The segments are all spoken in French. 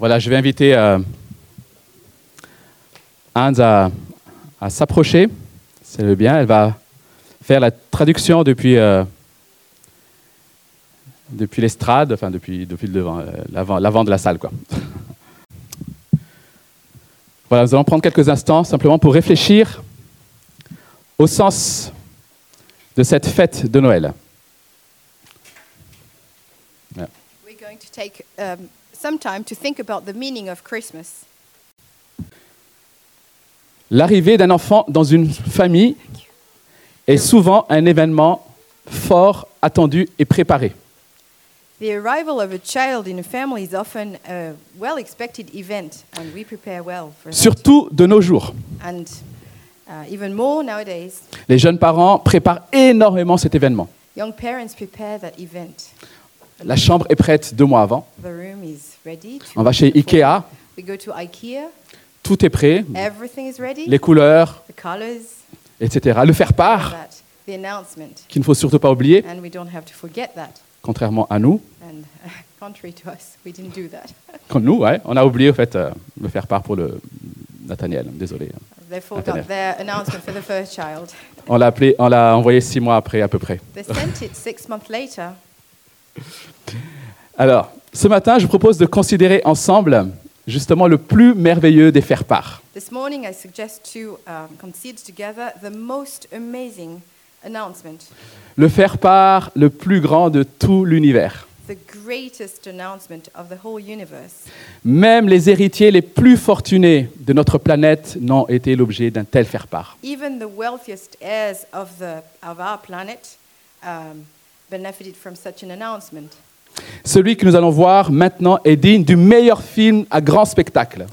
Voilà, je vais inviter Anne à s'approcher, si elle veut bien. Elle va faire la traduction depuis l'estrade, enfin depuis le devant, l'avant de la salle, quoi. Voilà, nous allons prendre quelques instants simplement pour réfléchir au sens de cette fête de Noël. Yeah. We're going to take some time to think about the meaning of Christmas. L'arrivée d'un enfant dans une famille est souvent un événement fort attendu et préparé. The arrival of a child in a family is often a well-expected event, and we prepare well for that. Surtout de nos jours. And even more nowadays. Les jeunes parents préparent énormément cet événement. Young parents prepare that event. La chambre est prête 2 mois avant. The room is ready to On va chez Ikea. We go to Ikea. Tout est prêt. Everything is ready. Les couleurs, the colors, etc. Le faire-part, the announcement, qu'il ne faut surtout pas oublier. And we don't have to forget that. Contrairement à nous, quand nous, ouais, on a oublié en fait de faire part pour le Nathaniel. Désolé. Nathaniel. On l'a envoyé 6 mois après à peu près. Alors, ce matin, je propose de considérer ensemble justement le plus merveilleux des faire part. This morning, I suggest to consider together the most amazing. Le faire part le plus grand de tout l'univers. The greatest announcement of the whole universe. Même les héritiers les plus fortunés de notre planète n'ont été l'objet d'un tel faire part. Even the wealthiest heirs of our planet benefited from such an announcement. Celui que nous allons voir maintenant est digne du meilleur film à grand spectacle,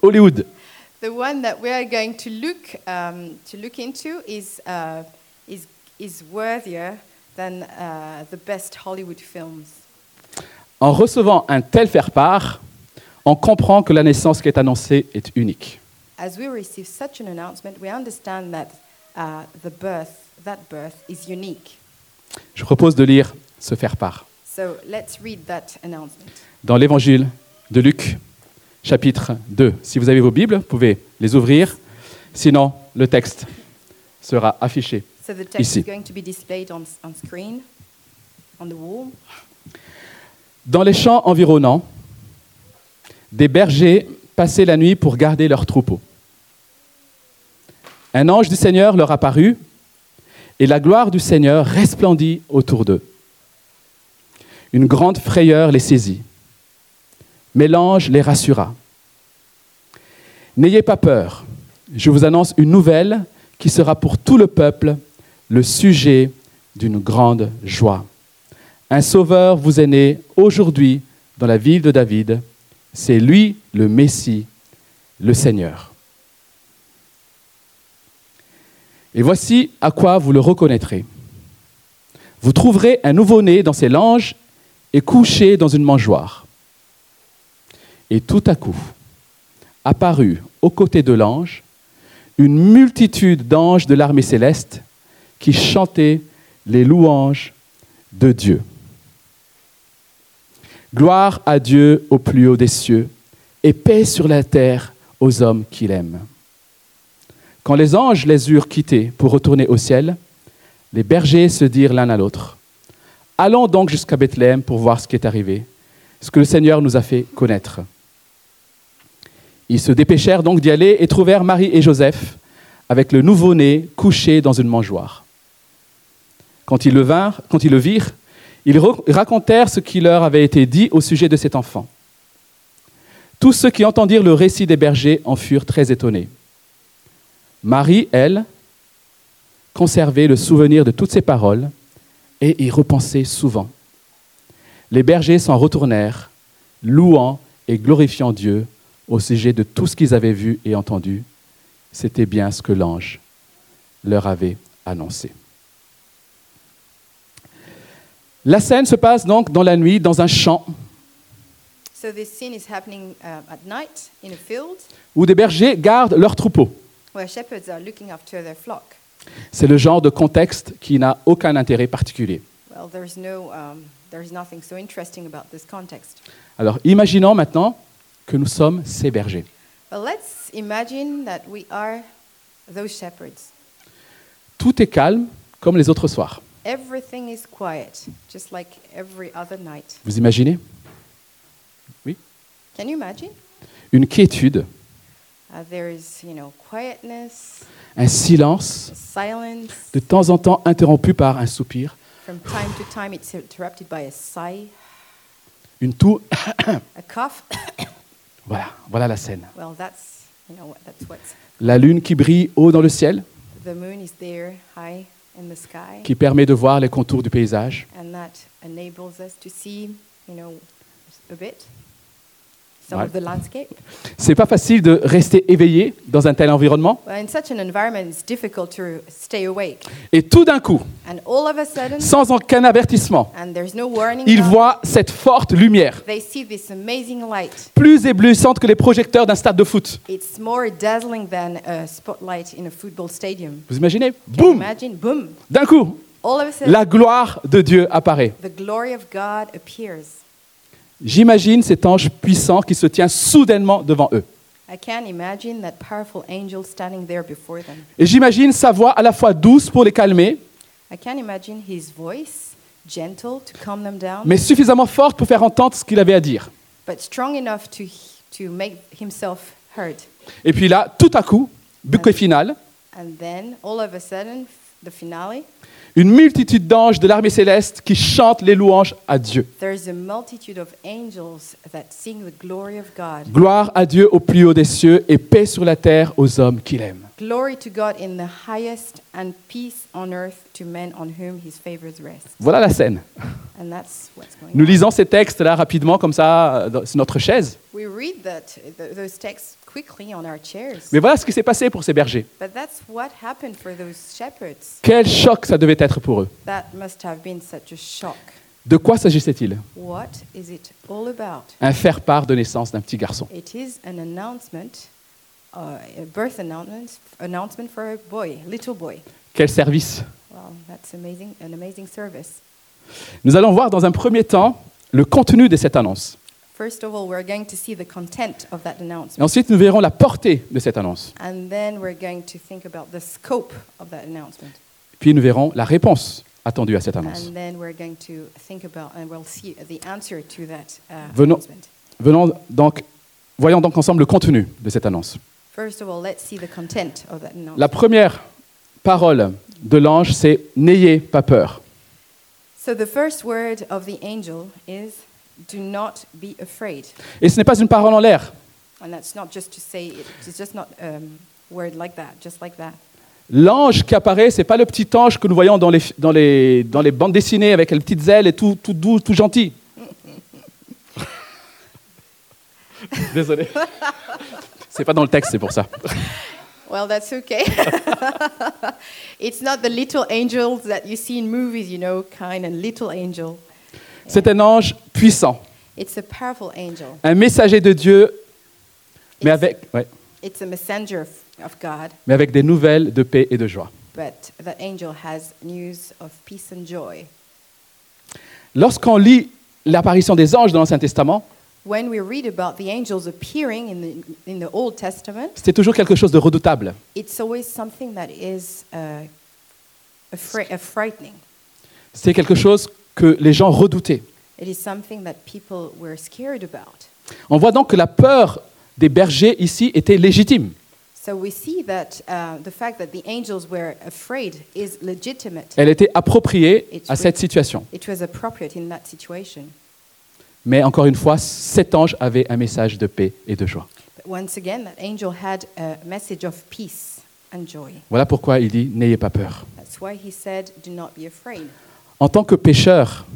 Hollywood. The one that we are going to look into is worthier than the best Hollywood films. En recevant un tel faire-part, on comprend que la naissance qui est annoncée est unique. As we receive such an announcement, we understand that that birth is unique. Je propose de lire ce faire-part. So let's read that announcement. Dans l'Évangile de Luc, chapitre 2. Si vous avez vos Bibles, vous pouvez les ouvrir. Sinon, le texte sera affiché. So the text ici. Is going to be displayed on screen, on the wall. Dans les champs environnants, des bergers passaient la nuit pour garder leurs troupeaux. Un ange du Seigneur leur apparut, et la gloire du Seigneur resplendit autour d'eux. Une grande frayeur les saisit, mais l'ange les rassura. « N'ayez pas peur, je vous annonce une nouvelle qui sera pour tout le peuple le sujet d'une grande joie. Un sauveur vous est né aujourd'hui dans la ville de David. C'est lui le Messie, le Seigneur. Et voici à quoi vous le reconnaîtrez. Vous trouverez un nouveau-né dans ses langes et couché dans une mangeoire. Et tout à coup, apparut aux côtés de l'ange, une multitude d'anges de l'armée céleste qui chantaient les louanges de Dieu. Gloire à Dieu au plus haut des cieux et paix sur la terre aux hommes qu'il aime. Quand les anges les eurent quittés pour retourner au ciel, les bergers se dirent l'un à l'autre : Allons donc jusqu'à Bethléem pour voir ce qui est arrivé, ce que le Seigneur nous a fait connaître. Ils se dépêchèrent donc d'y aller et trouvèrent Marie et Joseph avec le nouveau-né couché dans une mangeoire. Quand ils le virent, ils racontèrent ce qui leur avait été dit au sujet de cet enfant. Tous ceux qui entendirent le récit des bergers en furent très étonnés. Marie, elle, conservait le souvenir de toutes ces paroles et y repensait souvent. Les bergers s'en retournèrent, louant et glorifiant Dieu, au sujet de tout ce qu'ils avaient vu et entendu, c'était bien ce que l'ange leur avait annoncé. La scène se passe donc dans la nuit, dans un champ, où des bergers gardent leurs troupeaux. C'est le genre de contexte qui n'a aucun intérêt particulier. Well, there is nothing so interesting about this context. Alors, imaginons maintenant que que nous sommes ces bergers. Let's imagine that we are those shepherds. Tout est calme, comme les autres soirs. Everything is quiet, just like every other night. Vous imaginez? Oui. Can you imagine? Une quiétude. There is, you know, quietness. Un silence. Silence. De temps en temps interrompu par un soupir. From time to time, it's interrupted by a sigh. Une toux. A cough. Voilà la scène. Well, that's, you know, that's what's... La lune qui brille haut dans le ciel. The moon is there, high in the sky. Qui permet de voir les contours du paysage. And that enables us to see, you know, a bit. Some of the landscape. C'est pas facile de rester éveillé dans un tel environnement. In such an environment, it's difficult to stay awake. Et tout d'un coup, and all of a sudden, sans aucun avertissement, and there's no warning, ils voient cette forte lumière, they see this amazing light. Plus éblouissante que les projecteurs d'un stade de foot. It's more dazzling than a spotlight in a football stadium. Vous imaginez? Boum! D'un coup, all of a sudden, la gloire de Dieu apparaît. The glory of God appears. J'imagine cet ange puissant qui se tient soudainement devant eux. Et j'imagine sa voix à la fois douce pour les calmer, mais suffisamment forte pour faire entendre ce qu'il avait à dire. Et puis là, tout à coup, bouquet final, une multitude d'anges de l'armée céleste qui chantent les louanges à Dieu. Gloire à Dieu au plus haut des cieux et paix sur la terre aux hommes qu'il aime. Voilà la scène. Nous lisons ces textes là rapidement comme ça sur notre chaise. Mais voilà ce qui s'est passé pour ces bergers. Quel choc ça devait être pour eux. De quoi s'agissait-il? Un faire-part de naissance d'un petit garçon. Quel service! Nous allons voir dans un premier temps le contenu de cette annonce. First of all, we're going to see the content of that announcement. Et ensuite, nous verrons la portée de cette annonce. And then we're going to think about the scope of that announcement. Puis nous verrons la réponse attendue à cette annonce. And then we're going to think about and we'll see the answer to that announcement. Voyons donc ensemble le contenu de cette annonce. First of all, let's see the content of that announcement. La première parole de l'ange, c'est n'ayez pas peur. So the first word of the angel is do not be afraid. Et ce n'est pas une parole en l'air. L'ange qui apparaît, c'est pas le petit ange que nous voyons dans les bandes dessinées avec les petites ailes et tout doux, tout gentil. Désolé. C'est pas dans le texte, c'est pour ça. Well, that's okay. It's not the little angels that you see in movies, you know, kind of little angel. C'est un ange puissant. It's a powerful angel. Un messager de Dieu, It's a messenger of God. Mais avec des nouvelles de paix et de joie. But the angel has news of peace and joy. Lorsqu'on lit l'apparition des anges dans l'Ancien Testament, when we read about the angels appearing in the Old Testament, c'est toujours quelque chose de redoutable. It's always something that is frightening. C'est quelque chose que les gens redoutaient. On voit donc que la peur des bergers ici était légitime. Elle était appropriée à cette situation. Mais encore une fois, cet ange avait un message de paix et de joie. Voilà pourquoi il dit « N'ayez pas peur ». En tant que pécheurs,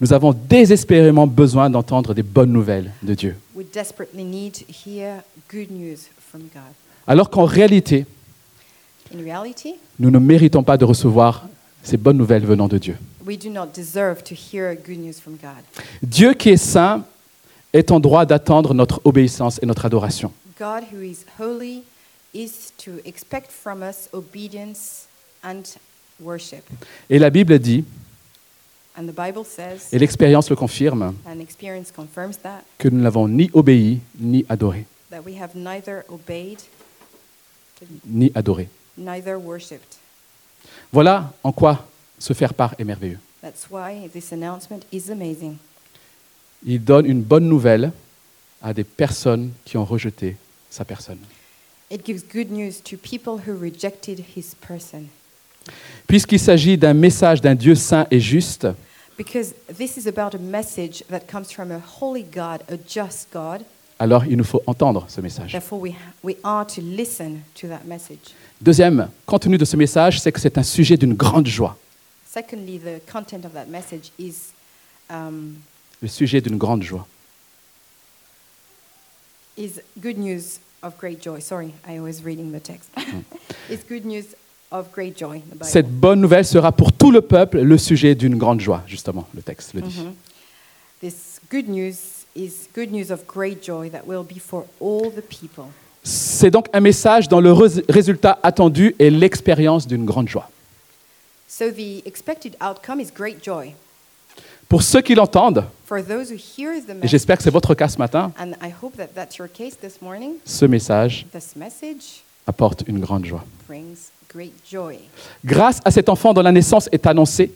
nous avons désespérément besoin d'entendre des bonnes nouvelles de Dieu. Alors qu'en réalité, nous ne méritons pas de recevoir ces bonnes nouvelles venant de Dieu. Dieu qui est saint est en droit d'attendre notre obéissance et notre adoration. God who is holy is to expect from us obedience and worship. Et la Bible dit Et l'expérience le confirme que nous n'avons ni obéi, ni adoré. Voilà en quoi se faire part est merveilleux. Il donne une bonne nouvelle à des personnes qui ont rejeté sa personne. Puisqu'il s'agit d'un message d'un Dieu saint et juste, alors il nous faut entendre ce message. Deuxième, contenu de ce message, c'est que c'est un sujet d'une grande joie. Le sujet d'une grande joie. Is good news of great joy. Sorry, I always reading the text. It's good news of great joy. Cette bonne nouvelle sera pour tout le peuple le sujet d'une grande joie, justement, le texte le dit. This good news is good news of great joy that will be for all the people. C'est donc un message dont le résultat attendu est l'expérience d'une grande joie. So the expected outcome is great joy. Pour ceux qui l'entendent, et j'espère que c'est votre cas ce matin, ce message apporte une grande joie. Grâce à cet enfant dont la naissance est annoncée,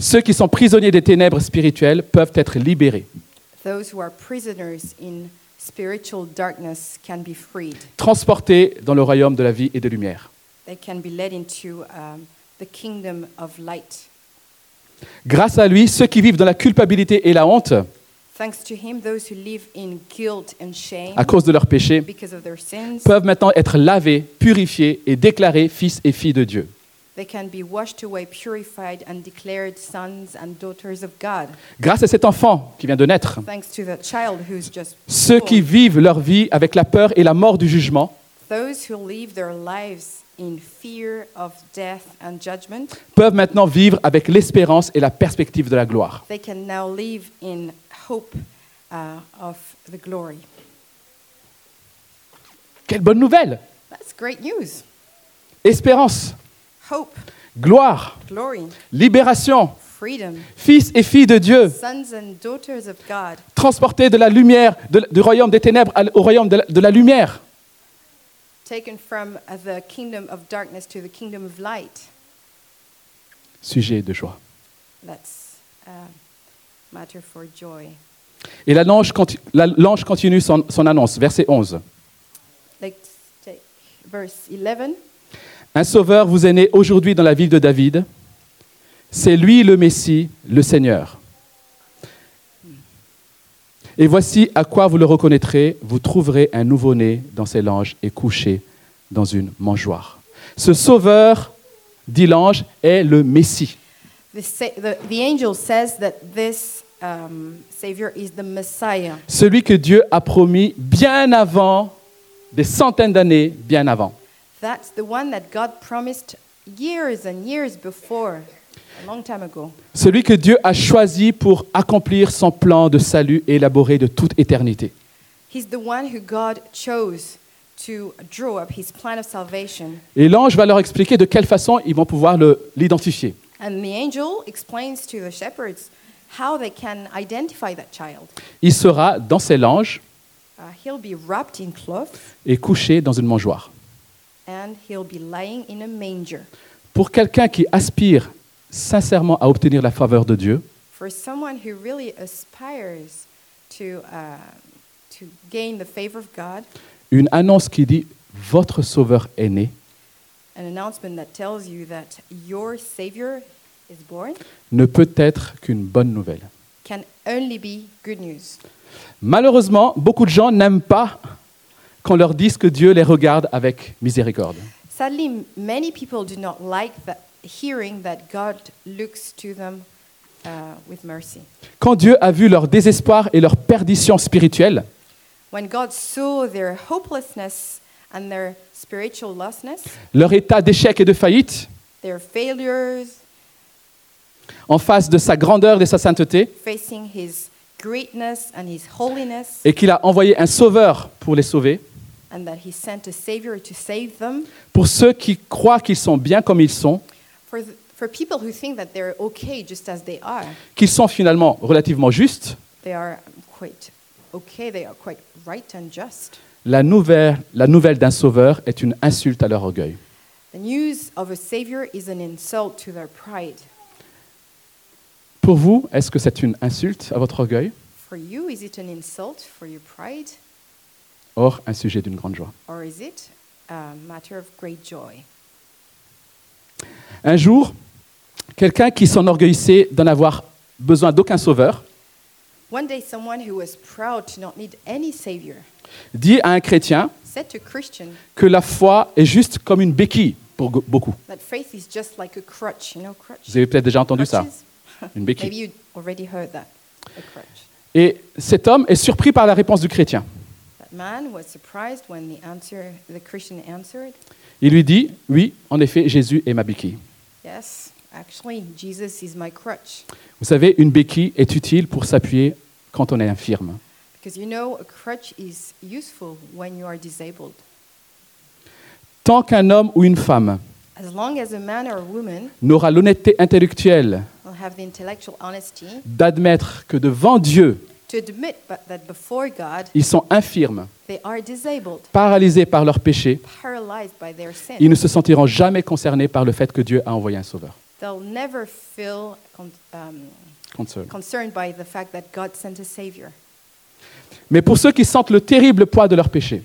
ceux qui sont prisonniers des ténèbres spirituelles peuvent être libérés. Transportés dans le royaume de la vie et de lumière. The kingdom of light. Grâce à lui, ceux qui vivent dans la culpabilité et la honte, à cause de leurs péchés, peuvent maintenant être lavés, purifiés et déclarés fils et filles de Dieu. Grâce à cet enfant qui vient de naître, ceux qui vivent leur vie avec la peur et la mort du jugement, peuvent maintenant vivre avec l'espérance et la perspective de la gloire. Quelle bonne nouvelle! That's great news. Espérance, hope, gloire, glory, libération, freedom, fils et filles de Dieu, sons and daughters of God, transportés de la lumière, du royaume des ténèbres au royaume de la lumière. Taken from the kingdom of darkness to the kingdom of light. Sujet de joie. That's matter for joy. Et l'ange continue son annonce, verset 11. Let's take verse 11. Un sauveur vous est né aujourd'hui dans la ville de David. C'est lui le Messie, le Seigneur. Et voici à quoi vous le reconnaîtrez, vous trouverez un nouveau-né dans ses langes et couché dans une mangeoire. Ce sauveur, dit l'ange, est le Messie. The angel says that this savior is the Messiah. Celui que Dieu a promis bien avant, des centaines d'années bien avant. That's the one that God promised years and years before. Celui que Dieu a choisi pour accomplir son plan de salut élaboré de toute éternité. Et l'ange va leur expliquer de quelle façon ils vont pouvoir l'identifier. Il sera dans ses langes et couché dans une mangeoire. Pour quelqu'un qui aspire sincèrement à obtenir la faveur de Dieu, une annonce qui dit « Votre Sauveur est né » ne peut être qu'une bonne nouvelle. Malheureusement, beaucoup de gens n'aiment pas qu'on leur dise que Dieu les regarde avec miséricorde. Sadly, many people do not like that. Hearing that God looks to them with mercy. Quand Dieu a vu leur désespoir et leur perdition spirituelle, when God saw their hopelessness and their spiritual lostness, leur état d'échec et de faillite, their failures, en face de sa grandeur et de sa sainteté, facing his greatness and his holiness, et qu'il a envoyé un sauveur pour les sauver, and that he sent a savior to save them. Pour ceux qui croient qu'ils sont bien comme ils sont, for people who think that they're okay just as they are, qu'ils sont finalement relativement justes, they are quite okay, they are quite right and just. La nouvelle d'un sauveur est une insulte à leur orgueil. The news of a savior is an insult to their pride. Pour vous, est-ce que c'est une insulte à votre orgueil? For you, is it an insult for your pride? Or, un sujet d'une grande joie. Or is it a matter of great joy? Un jour, quelqu'un qui s'enorgueillissait d'en avoir besoin d'aucun sauveur, one day someone who was proud to not need any savior, dit à un chrétien que la foi est juste comme une béquille pour beaucoup. Like crutch, you know, vous avez peut-être déjà entendu ça, une béquille. That, et cet homme est surpris par la réponse du chrétien. The Christian answered. Il lui dit, oui, en effet, Jésus est ma béquille. Yes, actually, Jesus is my crutch. Vous savez, une béquille est utile pour s'appuyer quand on est infirme. Because you know, a crutch is useful when you are disabled. Tant qu'un homme ou une femme n'aura l'honnêteté intellectuelle d'admettre que devant Dieu, ils sont infirmes, paralysés par leur péché, ils ne se sentiront jamais concernés par le fait que Dieu a envoyé un sauveur. They'll never feel concerned by the fact that God sent a savior. Mais pour ceux qui sentent le terrible poids de leur péché,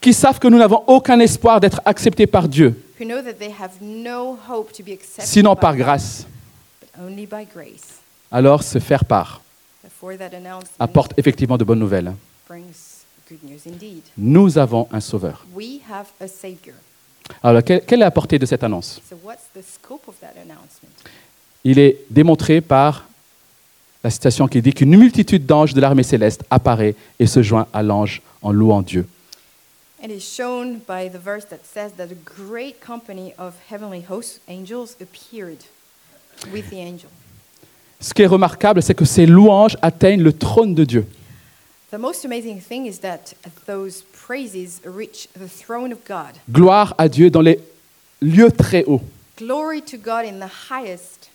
qui savent que nous n'avons aucun espoir d'être acceptés par Dieu, sinon par grâce, alors se faire part apporte effectivement de bonnes nouvelles. Nous avons un sauveur. Alors, quelle est la portée de cette annonce? Il est démontré par la citation qui dit qu'une multitude d'anges de l'armée céleste apparaît et se joint à l'ange en louant Dieu. Ce qui est remarquable, c'est que ces louanges atteignent le trône de Dieu. Gloire à Dieu dans les lieux très hauts. Glory to God in the highest.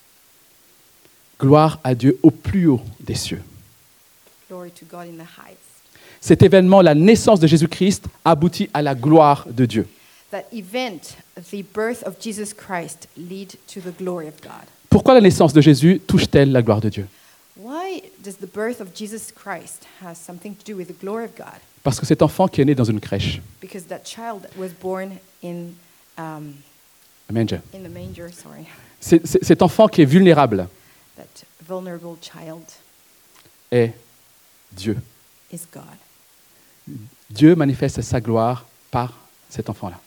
Gloire à Dieu au plus haut des cieux. Cet événement, la naissance de Jésus-Christ, aboutit à la gloire de Dieu. Pourquoi la naissance de Jésus touche-t-elle la gloire de Dieu? Parce que cet enfant qui est né dans une crèche, cet enfant qui est vulnérable, that vulnerable child est Dieu. Is God. Dieu manifeste sa gloire par cet enfant-là.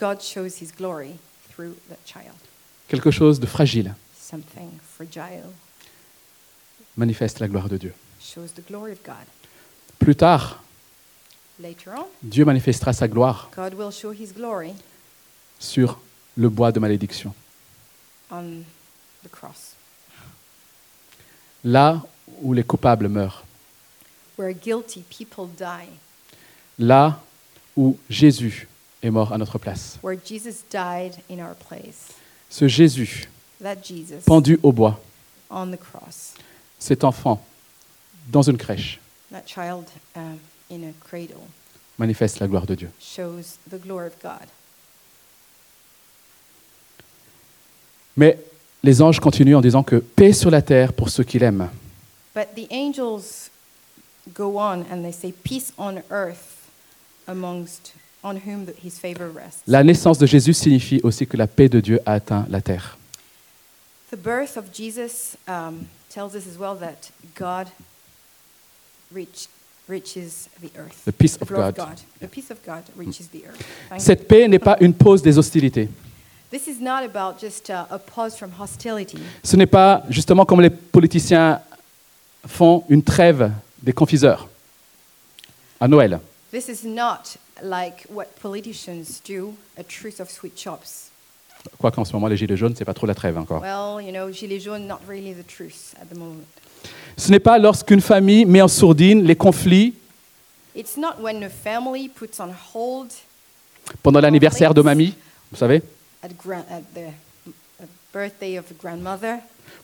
God shows his glory through that child. Quelque chose de fragile. Something fragile. Manifeste la gloire de Dieu. Shows the glory of God. Plus tard, later on, Dieu manifestera sa gloire God will show his glory sur le bois de malédiction. On the cross. Là où les coupables meurent. Where guilty people die. Là où Jésus est mort à notre place. Where Jesus died in our place. Ce Jésus, that Jesus, pendu au bois, on the cross. Cet enfant, dans une crèche, that child, in a cradle, manifeste la gloire de Dieu. Shows the glory of God. Mais les anges continuent en disant que paix sur la terre pour ceux qui l'aiment. La naissance de Jésus signifie aussi que la paix de Dieu a atteint la terre. Cette paix n'est pas une pause des hostilités. This is not about just a pause from hostility. Ce n'est pas justement comme les politiciens font une trêve des confiseurs à Noël. This is not like what politicians do, a truce of sweet chops. Quoi qu'en ce moment les gilets jaunes, c'est pas trop la trêve encore. Well, you know, gilets jaunes not really the truce at the moment. Ce n'est pas lorsqu'une famille met en sourdine les conflits pendant l'anniversaire de mamie, vous savez,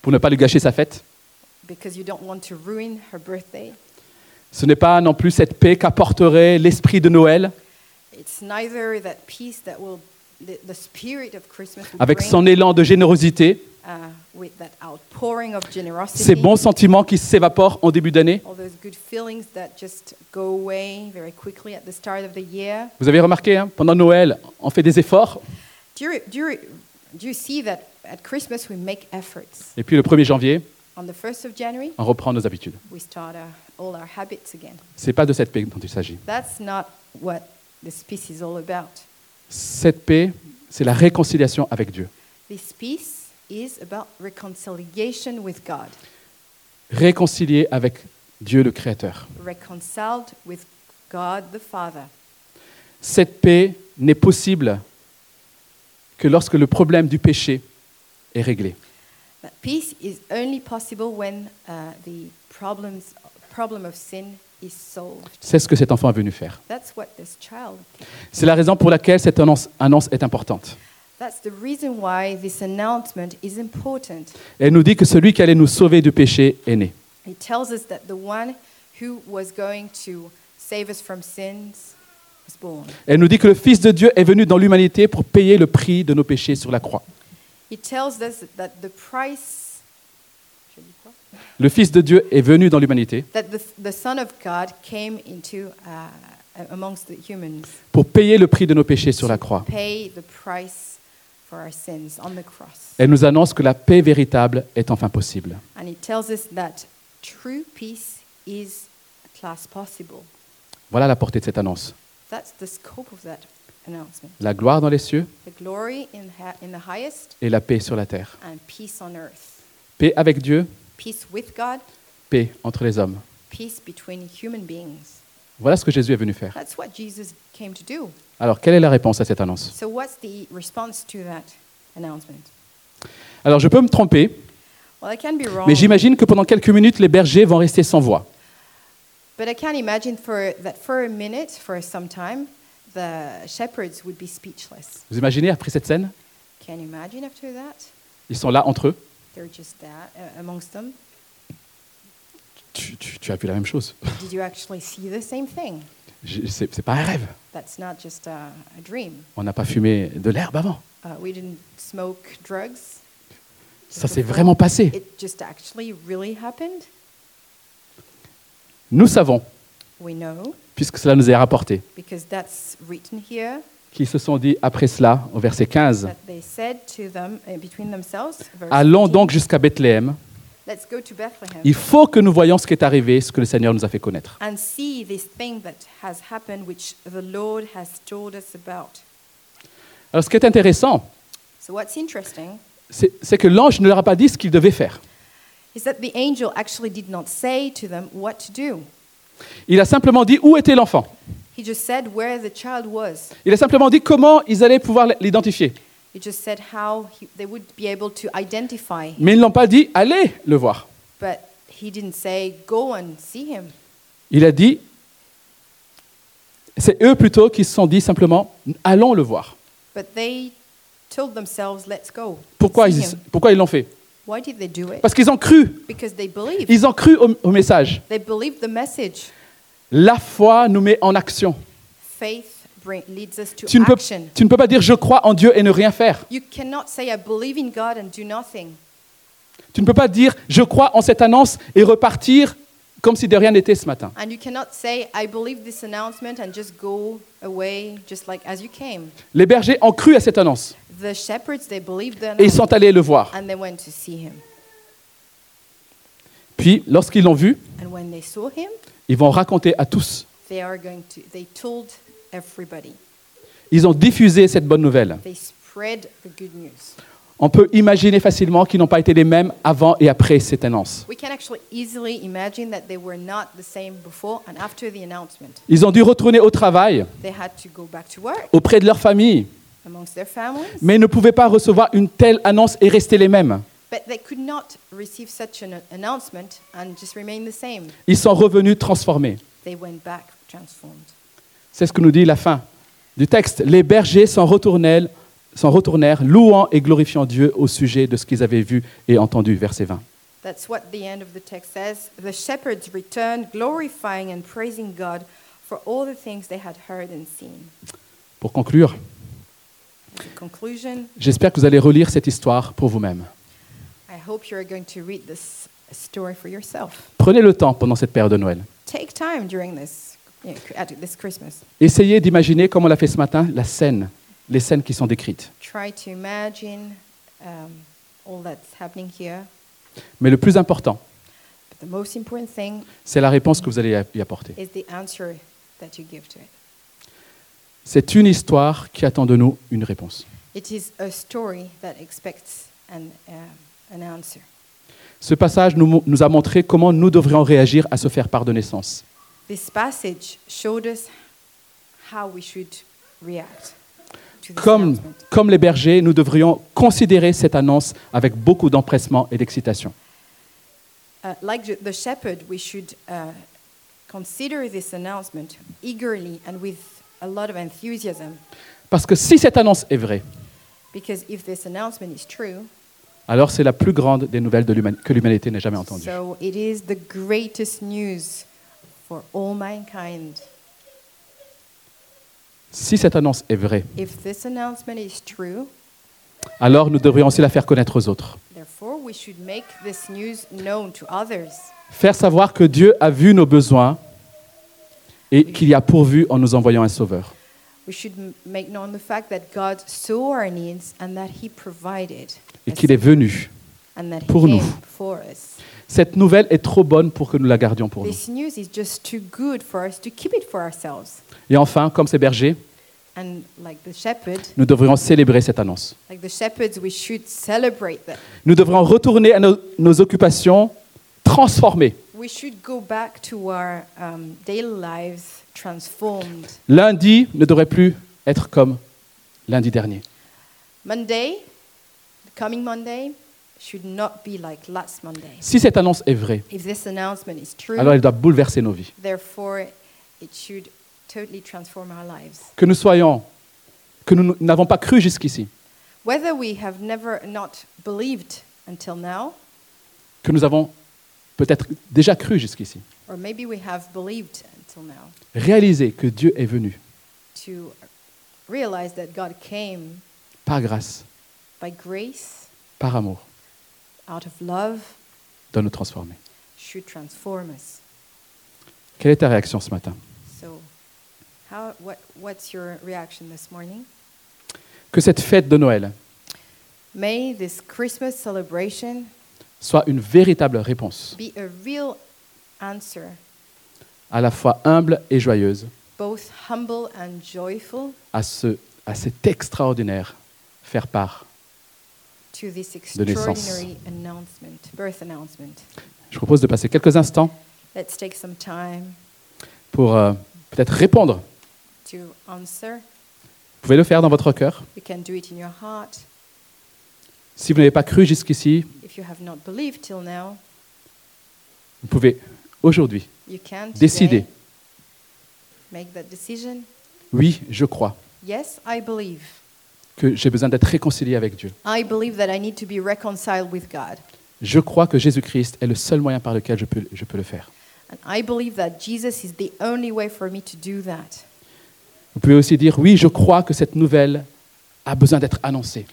pour ne pas lui gâcher sa fête. Ce n'est pas non plus cette paix qu'apporterait l'esprit de Noël avec son élan de générosité, ces bons sentiments qui s'évaporent en début d'année. Vous avez remarqué, hein, pendant Noël, on fait des efforts. Et puis le 1er janvier, on reprend nos habitudes. Ce n'est pas de cette paix dont il s'agit. Cette paix, c'est la réconciliation avec Dieu. Réconcilier avec Dieu le Créateur. Cette paix n'est possible que lorsque le problème du péché est réglé. C'est ce que cet enfant est venu faire. C'est la raison pour laquelle cette annonce est importante. Elle nous dit que celui qui allait nous sauver du péché est né. Elle nous dit que le Fils de Dieu est venu dans l'humanité pour payer le prix de nos péchés sur la croix. Le Fils de Dieu est venu dans l'humanité pour payer le prix de nos péchés sur la croix. Elle nous annonce que la paix véritable est enfin possible. Voilà la portée de cette annonce. La gloire dans les cieux et la paix sur la terre. Paix avec Dieu, paix entre les hommes. Voilà ce que Jésus est venu faire. Alors, quelle est la réponse à cette annonce? Alors, je peux me tromper, mais j'imagine que pendant quelques minutes, les bergers vont rester sans voix. Vous imaginez après cette scène? Ils sont là entre eux. Tu as vu la même chose. C'est pas un rêve. On n'a pas fumé de l'herbe avant. Ça s'est vraiment passé. Nous savons, puisque cela nous est rapporté, qu'ils se sont dit après cela, au verset 15, « Allons donc jusqu'à Bethléem. Il faut que nous voyions ce qui est arrivé, ce que le Seigneur nous a fait connaître. » Alors, ce qui est intéressant, c'est que l'ange ne leur a pas dit ce qu'ils devaient faire. Il a simplement dit où était l'enfant. Il a simplement dit comment ils allaient pouvoir l'identifier. Mais ils n'ont pas dit allez le voir. Il a dit, c'est eux plutôt qui se sont dit simplement allons le voir. Pourquoi ils l'ont fait? Parce qu'ils ont cru. Ils ont cru au message. La foi nous met en action. Tu ne peux pas dire je crois en Dieu et ne rien faire. Tu ne peux pas dire je crois en cette annonce et repartir comme si de rien n'était ce matin. Les bergers ont cru à cette annonce. Et ils sont allés le voir. Puis, lorsqu'ils l'ont vu, ils vont raconter à tous. Ils ont diffusé cette bonne nouvelle. On peut imaginer facilement qu'ils n'ont pas été les mêmes avant et après cette annonce. Ils ont dû retourner au travail, auprès de leur famille, mais ils ne pouvaient pas recevoir une telle annonce et rester les mêmes. But they could not receive such an announcement and just remain the same. Ils sont revenus transformés. They went back transformed. C'est ce que nous dit la fin du texte. Les bergers s'en retournèrent, louant et glorifiant Dieu au sujet de ce qu'ils avaient vu et entendu. Verset 20. That's what the end of the text says. The shepherds returned, glorifying and praising God for all the things they had heard and seen. Pour conclure, j'espère que vous allez relire cette histoire pour vous-même. I hope you're going to read this story for yourself. Prenez le temps pendant cette période de Noël. Take time during this, at this Christmas. Essayez d'imaginer, comme on l'a fait ce matin, la scène, les scènes qui sont décrites. Try to imagine all that's happening here. Mais le plus important, but the most important thing, c'est la réponse que vous allez y apporter. Is the answer that you give to it. C'est une histoire qui attend de nous une réponse. It is a story that expects an answer. Ce passage nous a montré comment nous devrions réagir à se faire part de naissance. This passage showed us how we should react to this announcement. Comme les bergers, nous devrions considérer cette annonce avec beaucoup d'empressement et d'excitation. Like the shepherd, we should consider this announcement eagerly and with a lot of enthusiasm. Parce que si cette annonce est vraie, because if this announcement is true, alors c'est la plus grande des nouvelles que l'humanité n'ait jamais entendue. So it is the greatest news for all mankind. Si cette annonce est vraie, if this announcement is true, alors nous devrions aussi la faire connaître aux autres. Therefore, we should make this news known to others. Faire savoir que Dieu a vu nos besoins et qu'il y a pourvu en nous envoyant un sauveur. Et qu'il est venu pour nous. Cette nouvelle est trop bonne pour que nous la gardions pour nous. Et enfin, comme ces bergers, nous devrions célébrer cette annonce. Nous devrions retourner à nos occupations transformées. We should go back to our daily lives transformed. Lundi ne devrait plus être comme lundi dernier. Monday, the coming Monday, should not be like last Monday. Si cette annonce est vraie, if this announcement is true, alors elle doit bouleverser nos vies. Therefore, it should totally transform our lives. Que nous n'avons pas cru jusqu'ici. Whether we have never not believed until now. Que nous avons peut-être déjà cru jusqu'ici. Réaliser que Dieu est venu. Par grâce. Par amour. Doit nous transformer. Quelle est ta réaction ce matin? Que cette fête de Noël soit une véritable réponse, à la fois humble et joyeuse, à cet extraordinaire faire part de naissance. Je propose de passer quelques instants pour peut-être répondre. Vous pouvez le faire dans votre cœur. Si vous n'avez pas cru jusqu'ici, vous pouvez aujourd'hui décider. Oui, je crois que j'ai besoin d'être réconcilié avec Dieu. Je crois que Jésus-Christ est le seul moyen par lequel je peux le faire. Vous pouvez aussi dire, oui, je crois que cette nouvelle a besoin d'être annoncée.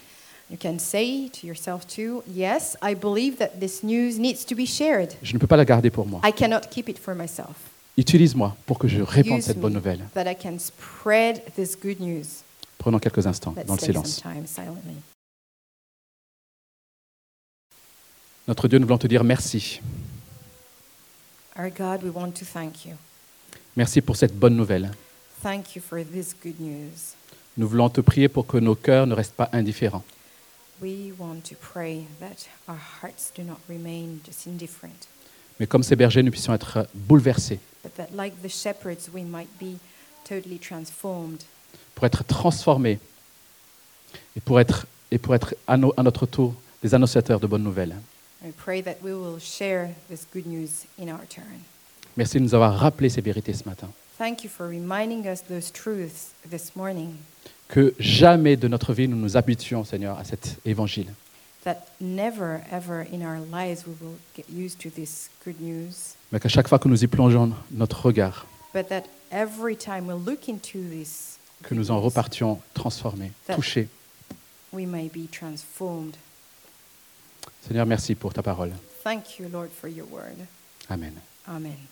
You can say to yourself too, yes, I believe that this news needs to be shared. Je ne peux pas la garder pour moi. I cannot keep it for myself. Utilise-moi pour que je répande cette bonne nouvelle. That I can spread this good news. Prenons quelques instants dans le silence. Notre Dieu, nous voulons te dire merci. Our God, we want to thank you. Merci pour cette bonne nouvelle. Thank you for this good news. Nous voulons te prier pour que nos cœurs ne restent pas indifférents. We want to pray that our hearts do not remain just indifferent. Mais comme ces bergers, nous puissions être bouleversés. But that, like the shepherds, we might be totally transformed. Pour être transformés et pour être à notre tour des annoncateurs de bonnes nouvelles. Merci de nous avoir rappelé ces vérités ce matin. Thank you for reminding us those truths this morning. Que jamais de notre vie nous nous habituions, Seigneur, à cet évangile. That never, ever in our lives we will get used to this good news. Mais qu'à chaque fois que nous y plongeons notre regard, but that every time we look into this, que nous en repartions transformés, touchés. We may be transformed. Seigneur, merci pour ta parole. Thank you, Lord, for your word. Amen. Amen.